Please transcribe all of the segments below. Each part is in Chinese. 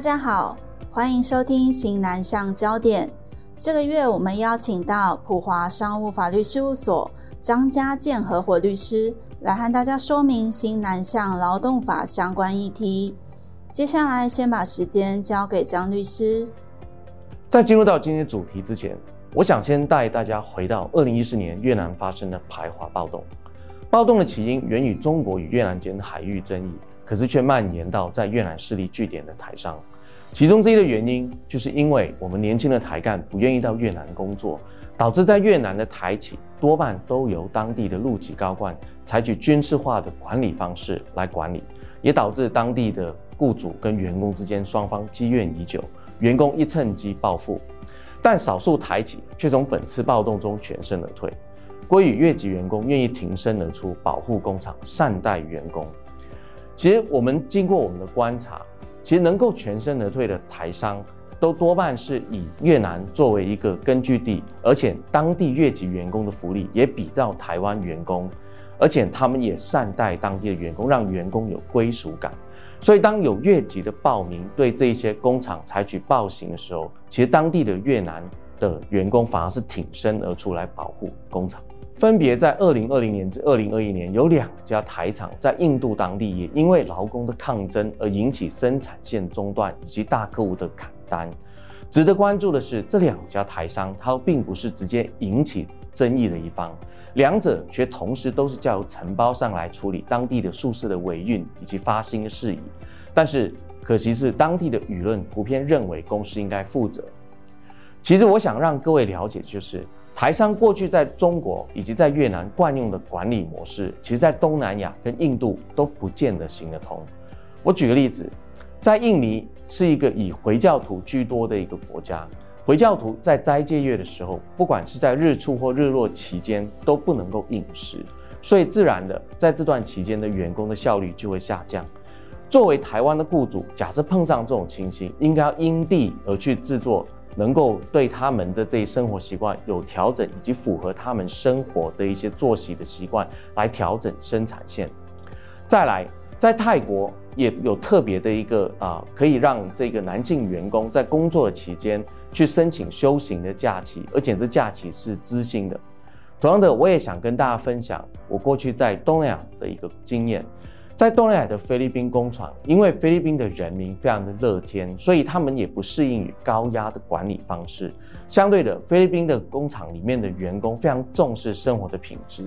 大家好，欢迎收听新南向焦点。这个月我们邀请到普华商务法律事务所张家健合伙律师来和大家说明新南向劳动法相关议题。接下来先把时间交给张律师。在进入到今天主题之前，我想先带大家回到2014年越南发生的排华暴动。暴动的起因源于中国与越南间的海域争议，可是却蔓延到在越南势力据点的台商。其中之一的原因，就是因为我们年轻的台干不愿意到越南工作，导致在越南的台企多半都由当地的陆籍高官采取军事化的管理方式来管理，也导致当地的雇主跟员工之间双方积怨已久，员工一趁机报复。但少数台企却从本次暴动中全身而退，归于越籍员工愿意挺身而出，保护工厂，善待员工。其实我们经过我们的观察，其实能够全身而退的台商都多半是以越南作为一个根据地，而且当地越籍员工的福利也比照台湾员工，而且他们也善待当地的员工，让员工有归属感。所以当有越籍的暴民对这些工厂采取暴行的时候，其实当地的越南的员工反而是挺身而出来保护工厂。分别在2020年至2021年，有2家台厂在印度当地也因为劳工的抗争而引起生产线中断以及大客户的砍单。值得关注的是，这2家台商它并不是直接引起争议的一方，两者却同时都是交由承包商来处理当地的宿舍的维运以及发薪的事宜。但是可惜是当地的舆论普遍认为公司应该负责。其实我想让各位了解，就是台商过去在中国以及在越南惯用的管理模式，其实在东南亚跟印度都不见得行得通。我举个例子，在印尼是一个以回教徒居多的一个国家，回教徒在斋戒月的时候，不管是在日出或日落期间都不能够饮食，所以自然的在这段期间的员工的效率就会下降。作为台湾的雇主，假设碰上这种情形，应该要因地而去制作能够对他们的这一生活习惯有调整，以及符合他们生活的一些作息的习惯来调整生产线。再来，在泰国也有特别的一个可以让这个男性员工在工作的期间去申请休息的假期，而且这假期是支薪的。同样的，我也想跟大家分享我过去在东南亚的一个经验。在东南亚的菲律宾工厂，因为菲律宾的人民非常的乐天，所以他们也不适应于高压的管理方式。相对的，菲律宾的工厂里面的员工非常重视生活的品质。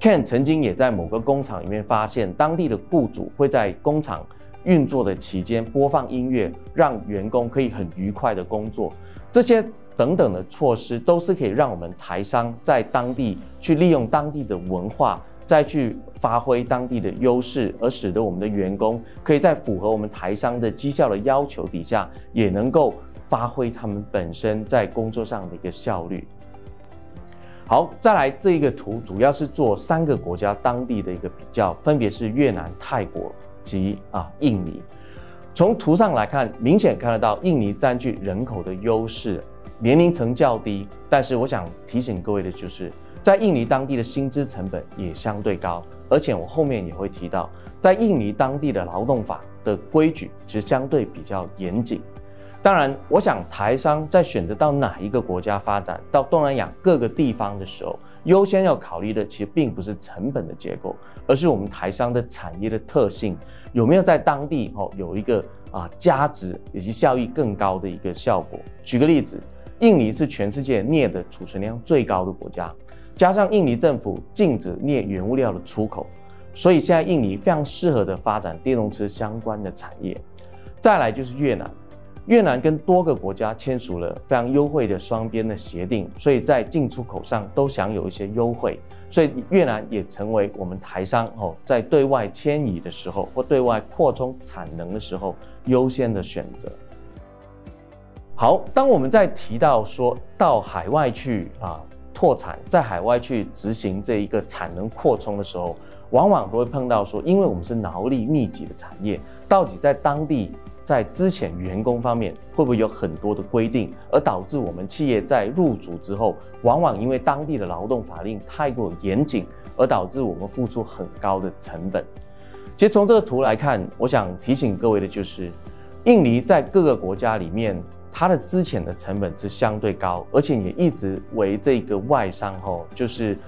Ken 曾经也在某个工厂里面发现，当地的雇主会在工厂运作的期间播放音乐，让员工可以很愉快的工作。这些等等的措施都是可以让我们台商在当地去利用当地的文化，再去发挥当地的优势，而使得我们的员工可以在符合我们台商的绩效的要求底下，也能够发挥他们本身在工作上的一个效率。好，再来这一个图主要是做3个国家当地的一个比较，分别是越南、泰国及印尼。从图上来看，明显看得到印尼占据人口的优势，年龄层较低，但是我想提醒各位的就是在印尼当地的薪资成本也相对高，而且我后面也会提到，在印尼当地的劳动法的规矩其实相对比较严谨。当然，我想台商在选择到哪一个国家发展，到东南亚各个地方的时候，优先要考虑的其实并不是成本的结构，而是我们台商的产业的特性，有没有在当地有一个价值以及效益更高的一个效果。举个例子，印尼是全世界镍的储存量最高的国家，加上印尼政府禁止镍原物料的出口，所以现在印尼非常适合的发展电动车相关的产业。再来就是越南，越南跟多个国家签署了非常优惠的双边的协定，所以在进出口上都享有一些优惠，所以越南也成为我们台商在对外迁移的时候或对外扩充产能的时候优先的选择。好，当我们在提到说到海外去拓产，在海外去执行这一个产能扩充的时候，往往都会碰到说，因为我们是劳力密集的产业，到底在当地在之前员工方面会不会有很多的规定，而导致我们企业在入驻之后，往往因为当地的劳动法令太过严谨，而导致我们付出很高的成本。其实从这个图来看，我想提醒各位的就是，印尼在各个国家里面，它的资遣的成本是相对高，而且也一直为这个外商就是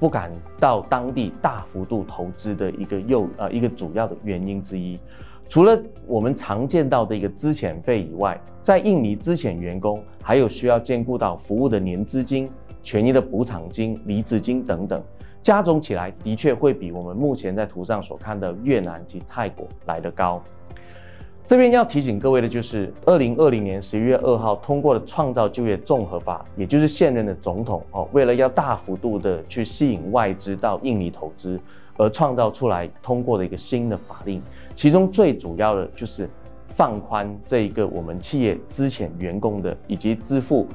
不敢到当地大幅度投资的一个主要的原因之一。除了我们常见到的一个资遣费以外，在印尼资遣员工还有需要兼顾到服务的年资金、权益的补偿金、离职金等等，加总起来的确会比我们目前在图上所看的越南及泰国来得高。这边要提醒各位的就是2020年11月2号通过的创造就业综合法，也就是现任的总统为了要大幅度的去吸引外资到印尼投资而创造出来通过的一个新的法令，其中最主要的就是放宽这一个我们企业资遣员工的以及支付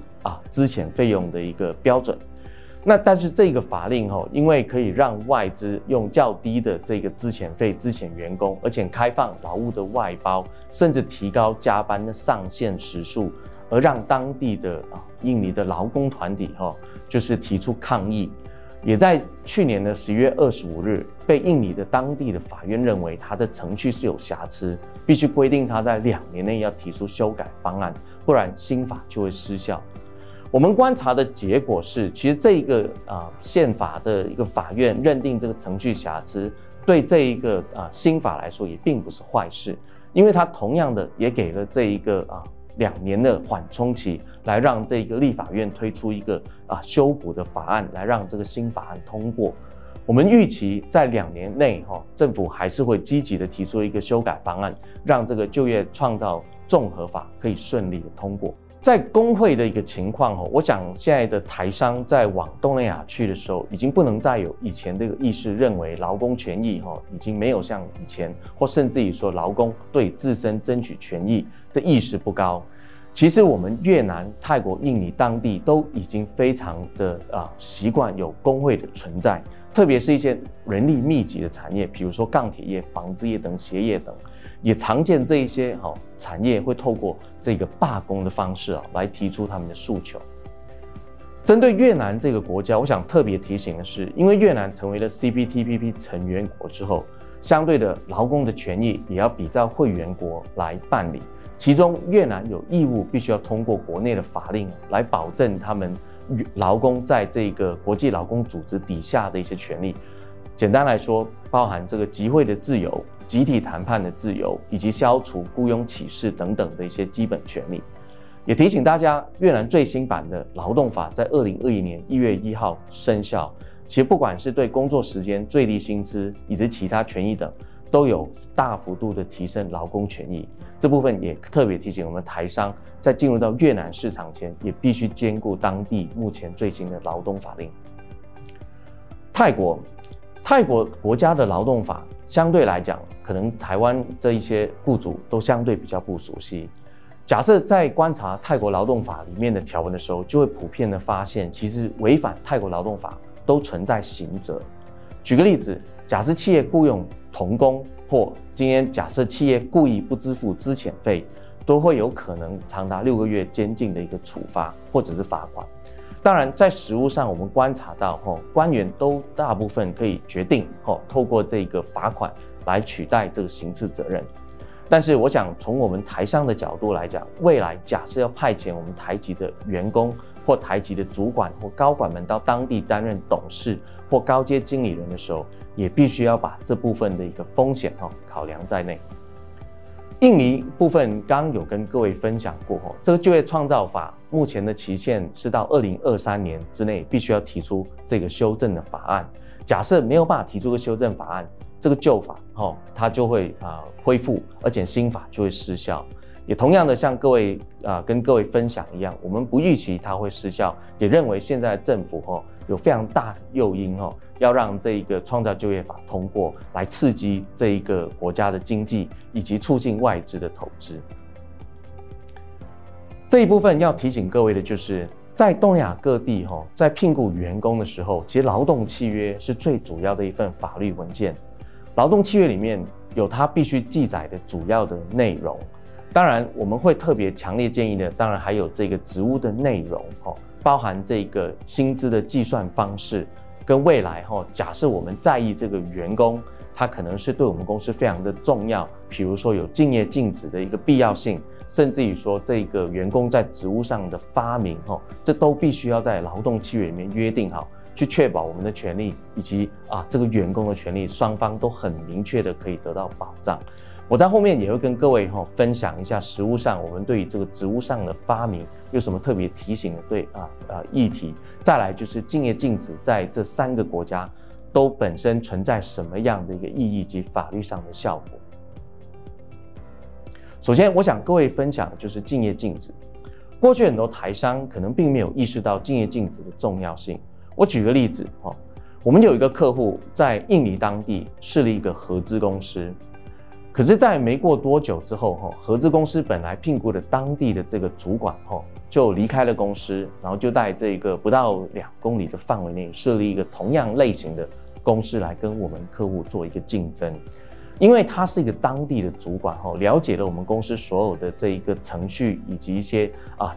资遣费用的一个标准。那但是这个法令因为可以让外资用较低的这个资遣费资遣员工，而且开放劳务的外包，甚至提高加班的上限时数，而让当地的印尼的劳工团体就是提出抗议，也在去年的11月25日被印尼的当地的法院认为它的程序是有瑕疵，必须规定它在2年内要提出修改方案，不然新法就会失效。我们观察的结果是，其实这个宪法的一个法院认定这个程序瑕疵，对这一个新法来说也并不是坏事，因为它同样的也给了这一个2年的缓冲期，来让这个立法院推出一个修补的法案，来让这个新法案通过。我们预期在2年内政府还是会积极的提出一个修改方案，让这个就业创造综合法可以顺利的通过。在工会的一个情况我想现在的台商在往东南亚去的时候，已经不能再有以前这个意识，认为劳工权益已经没有像以前，或甚至于说劳工对自身争取权益的意识不高。其实我们越南、泰国、印尼当地都已经非常的习惯有工会的存在，特别是一些人力密集的产业，比如说钢铁业、纺织业等鞋业等，也常见这一些产业会透过这个罢工的方式来提出他们的诉求。针对越南这个国家，我想特别提醒的是，因为越南成为了 CPTPP 成员国之后，相对的劳工的权益也要比照会员国来办理，其中越南有义务必须要通过国内的法令来保证他们劳工在这个国际劳工组织底下的一些权利。简单来说，包含这个集会的自由、集体谈判的自由，以及消除雇佣歧视等等的一些基本权利。也提醒大家，越南最新版的劳动法在2021年1月1号生效，其实不管是对工作时间、最低薪资以及其他权益等，都有大幅度的提升劳工权益。这部分也特别提醒我们台商，在进入到越南市场前，也必须兼顾当地目前最新的劳动法令。泰国国家的劳动法相对来讲，可能台湾这一些雇主都相对比较不熟悉。假设在观察泰国劳动法里面的条文的时候，就会普遍的发现，其实违反泰国劳动法都存在刑责。举个例子，假设企业雇佣童工，或今天假设企业故意不支付资遣费，都会有可能长达6个月监禁的一个处罚，或者是罚款。当然，在实务上我们观察到官员都大部分可以决定透过这个罚款来取代这个刑事责任。但是我想从我们台商的角度来讲，未来假设要派遣我们台籍的员工或台籍的主管或高管们到当地担任董事或高阶经理人的时候，也必须要把这部分的一个风险考量在内。印尼部分刚有跟各位分享过，这个就业创造法目前的期限是到2023年之内必须要提出这个修正的法案。假设没有办法提出个修正法案，这个旧法它就会恢复，而且新法就会失效。也同样的像各位跟各位分享一样，我们不预期它会失效，也认为现在的政府有非常大的诱因要让这一个创造就业法通过，来刺激这一个国家的经济，以及促进外资的投资。这一部分要提醒各位的就是，在东南亚各地在聘雇员工的时候，其实劳动契约是最主要的一份法律文件。劳动契约里面有它必须记载的主要的内容。当然，我们会特别强烈建议的，当然还有这个职务的内容包含这个薪资的计算方式、跟未来假设我们在意这个员工，他可能是对我们公司非常的重要，比如说有竞业禁止的一个必要性，甚至于说这个员工在职务上的发明这都必须要在劳动契约里面约定好，去确保我们的权利以及这个员工的权利，双方都很明确的可以得到保障。我在后面也会跟各位分享一下实务上我们对于这个职务上的发明有什么特别提醒的议题。再来就是竞业禁止在这三个国家都本身存在什么样的一个意义及法律上的效果。首先，我想各位分享的就是竞业禁止。过去很多台商可能并没有意识到竞业禁止的重要性。我举个例子，我们有一个客户在印尼当地设立一个合资公司。可是，在没过多久之后，合资公司本来聘雇的当地的这个主管，就离开了公司，然后就在这个不到2公里的范围内设立一个同样类型的公司来跟我们客户做一个竞争。因为他是一个当地的主管，了解了我们公司所有的这一个程序以及一些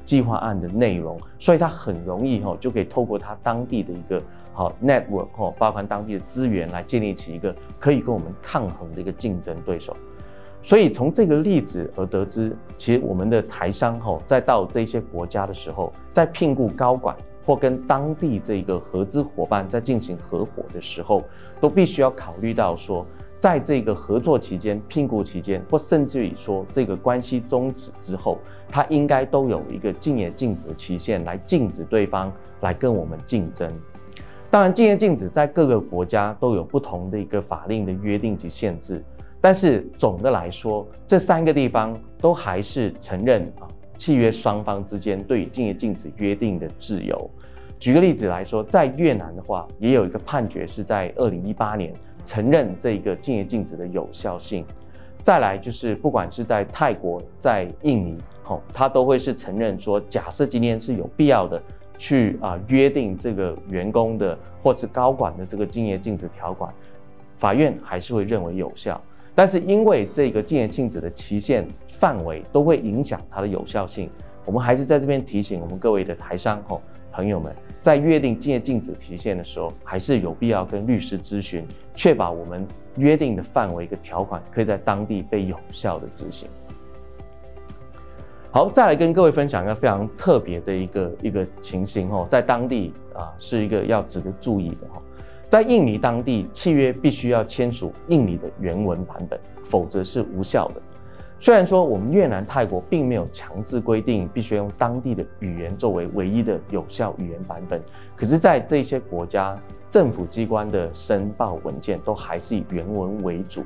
计划案的内容，所以他很容易就可以透过他当地的一个network 包含当地的资源来建立起一个可以跟我们抗衡的一个竞争对手。所以从这个例子而得知，其实我们的台商在到这些国家的时候，在聘雇高管或跟当地这个合资伙伴在进行合伙的时候，都必须要考虑到说，在这个合作期间、聘雇期间，或甚至于说这个关系终止之后，它应该都有一个竞业禁止的期限来禁止对方来跟我们竞争。当然，竞业禁止在各个国家都有不同的一个法令的约定及限制。但是总的来说，这三个地方都还是承认契约双方之间对于竞业禁止约定的自由。举个例子来说，在越南的话，也有一个判决是在2018年承认这个竞业禁止的有效性。再来就是不管是在泰国、在印尼，它都会是承认说，假设今天是有必要的去约定这个员工的或者高管的这个竞业禁止条款，法院还是会认为有效。但是因为这个竞业禁止的期限范围都会影响它的有效性，我们还是在这边提醒我们各位的台商朋友们，在约定竞业禁止期限的时候，还是有必要跟律师咨询，确保我们约定的范围跟条款可以在当地被有效的执行。好，再来跟各位分享一个非常特别的一个情形，在当地是一个要值得注意的。在印尼当地，契约必须要签署印尼的原文版本，否则是无效的。虽然说我们越南、泰国并没有强制规定必须用当地的语言作为唯一的有效语言版本，可是在这些国家，政府机关的申报文件都还是以原文为主。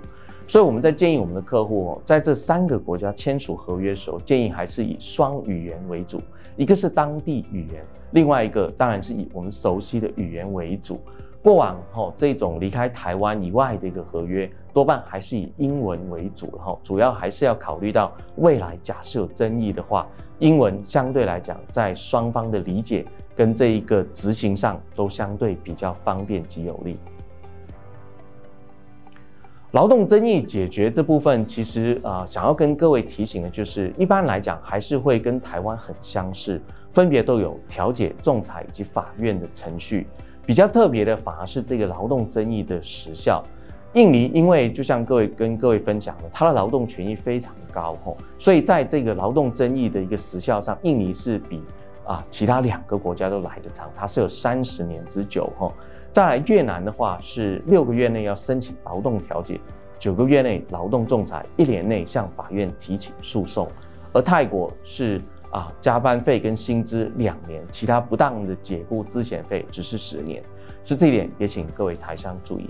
所以我们在建议我们的客户在这三个国家签署合约的时候，建议还是以双语言为主，一个是当地语言，另外一个当然是以我们熟悉的语言为主。过往这种离开台湾以外的一个合约，多半还是以英文为主，主要还是要考虑到未来假设有争议的话，英文相对来讲在双方的理解跟这一个执行上都相对比较方便及有利。劳动争议解决这部分，其实想要跟各位提醒的就是，一般来讲还是会跟台湾很相似，分别都有调解、仲裁以及法院的程序。比较特别的反而是这个劳动争议的时效。印尼因为就像各位分享的，它的劳动权益非常高，所以在这个劳动争议的一个时效上，印尼是比其他2个国家都来得长，它是有30年之久。再来越南的话是6个月内要申请劳动调解，9个月内劳动仲裁，1年内向法院提起诉讼。而泰国是加班费跟薪资2年，其他不当的解雇资遣费只是10年，所以这一点也请各位台商注意。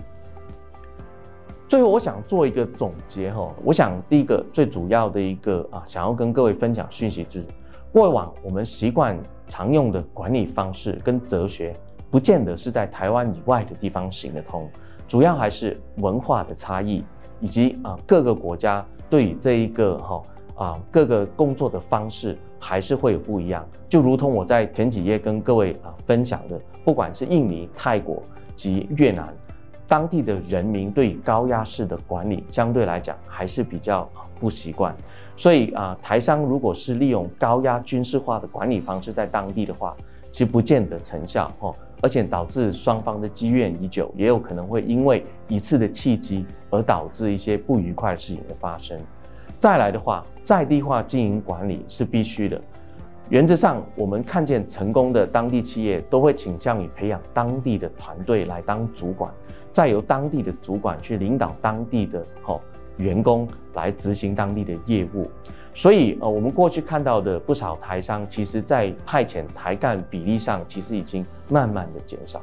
最后我想做一个总结，我想第一个最主要的一个想要跟各位分享讯息是，过往我们习惯常用的管理方式跟哲学，不见得是在台湾以外的地方行得通，主要还是文化的差异以及各个国家对于这一个各个工作的方式还是会有不一样。就如同我在前几页跟各位分享的，不管是印尼、泰国及越南，当地的人民对高压式的管理相对来讲还是比较不习惯。所以台商如果是利用高压军事化的管理方式在当地的话，其实不见得成效，而且导致双方的积怨已久，也有可能会因为一次的契机而导致一些不愉快的事情的发生。再来的话，在地化经营管理是必须的。原则上，我们看见成功的当地企业都会倾向于培养当地的团队来当主管，再由当地的主管去领导当地的员工来执行当地的业务。所以，我们过去看到的不少台商，其实在派遣台干比例上，其实已经慢慢的减少。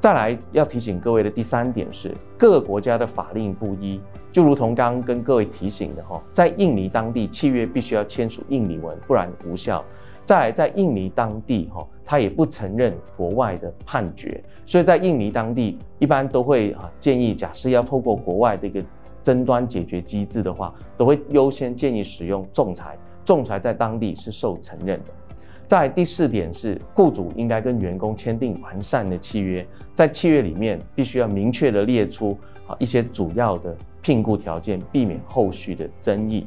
再来要提醒各位的第三点是，各个国家的法令不一，就如同刚刚跟各位提醒的，在印尼当地契约必须要签署印尼文，不然无效。再来，在印尼当地它也不承认国外的判决，所以在印尼当地一般都会建议，假设要透过国外的一个争端解决机制的话，都会优先建议使用仲裁，仲裁在当地是受承认的。在第四点是，雇主应该跟员工签订完善的契约，在契约里面必须要明确的列出一些主要的聘雇条件，避免后续的争议。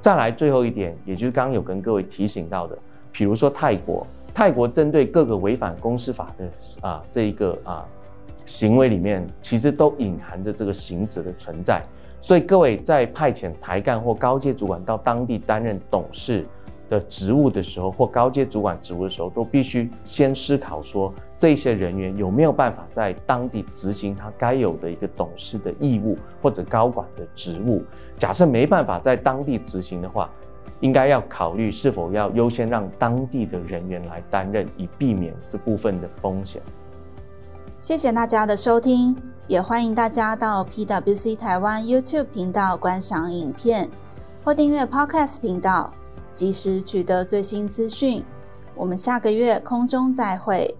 再来最后一点，也就是刚刚有跟各位提醒到的，比如说泰国针对各个违反公司法的行为里面，其实都隐含着这个刑责的存在。所以各位在派遣台干或高阶主管到当地担任董事的职务的时候，或高阶主管职务的时候，都必须先思考说，这些人员有没有办法在当地执行他该有的一个董事的义务或者高管的职务。假设没办法在当地执行的话，应该要考虑是否要优先让当地的人员来担任，以避免这部分的风险。谢谢大家的收听，也欢迎大家到 PWC 台湾 YouTube 频道观赏影片，或订阅 Podcast 频道，及时取得最新资讯。我们下个月空中再会。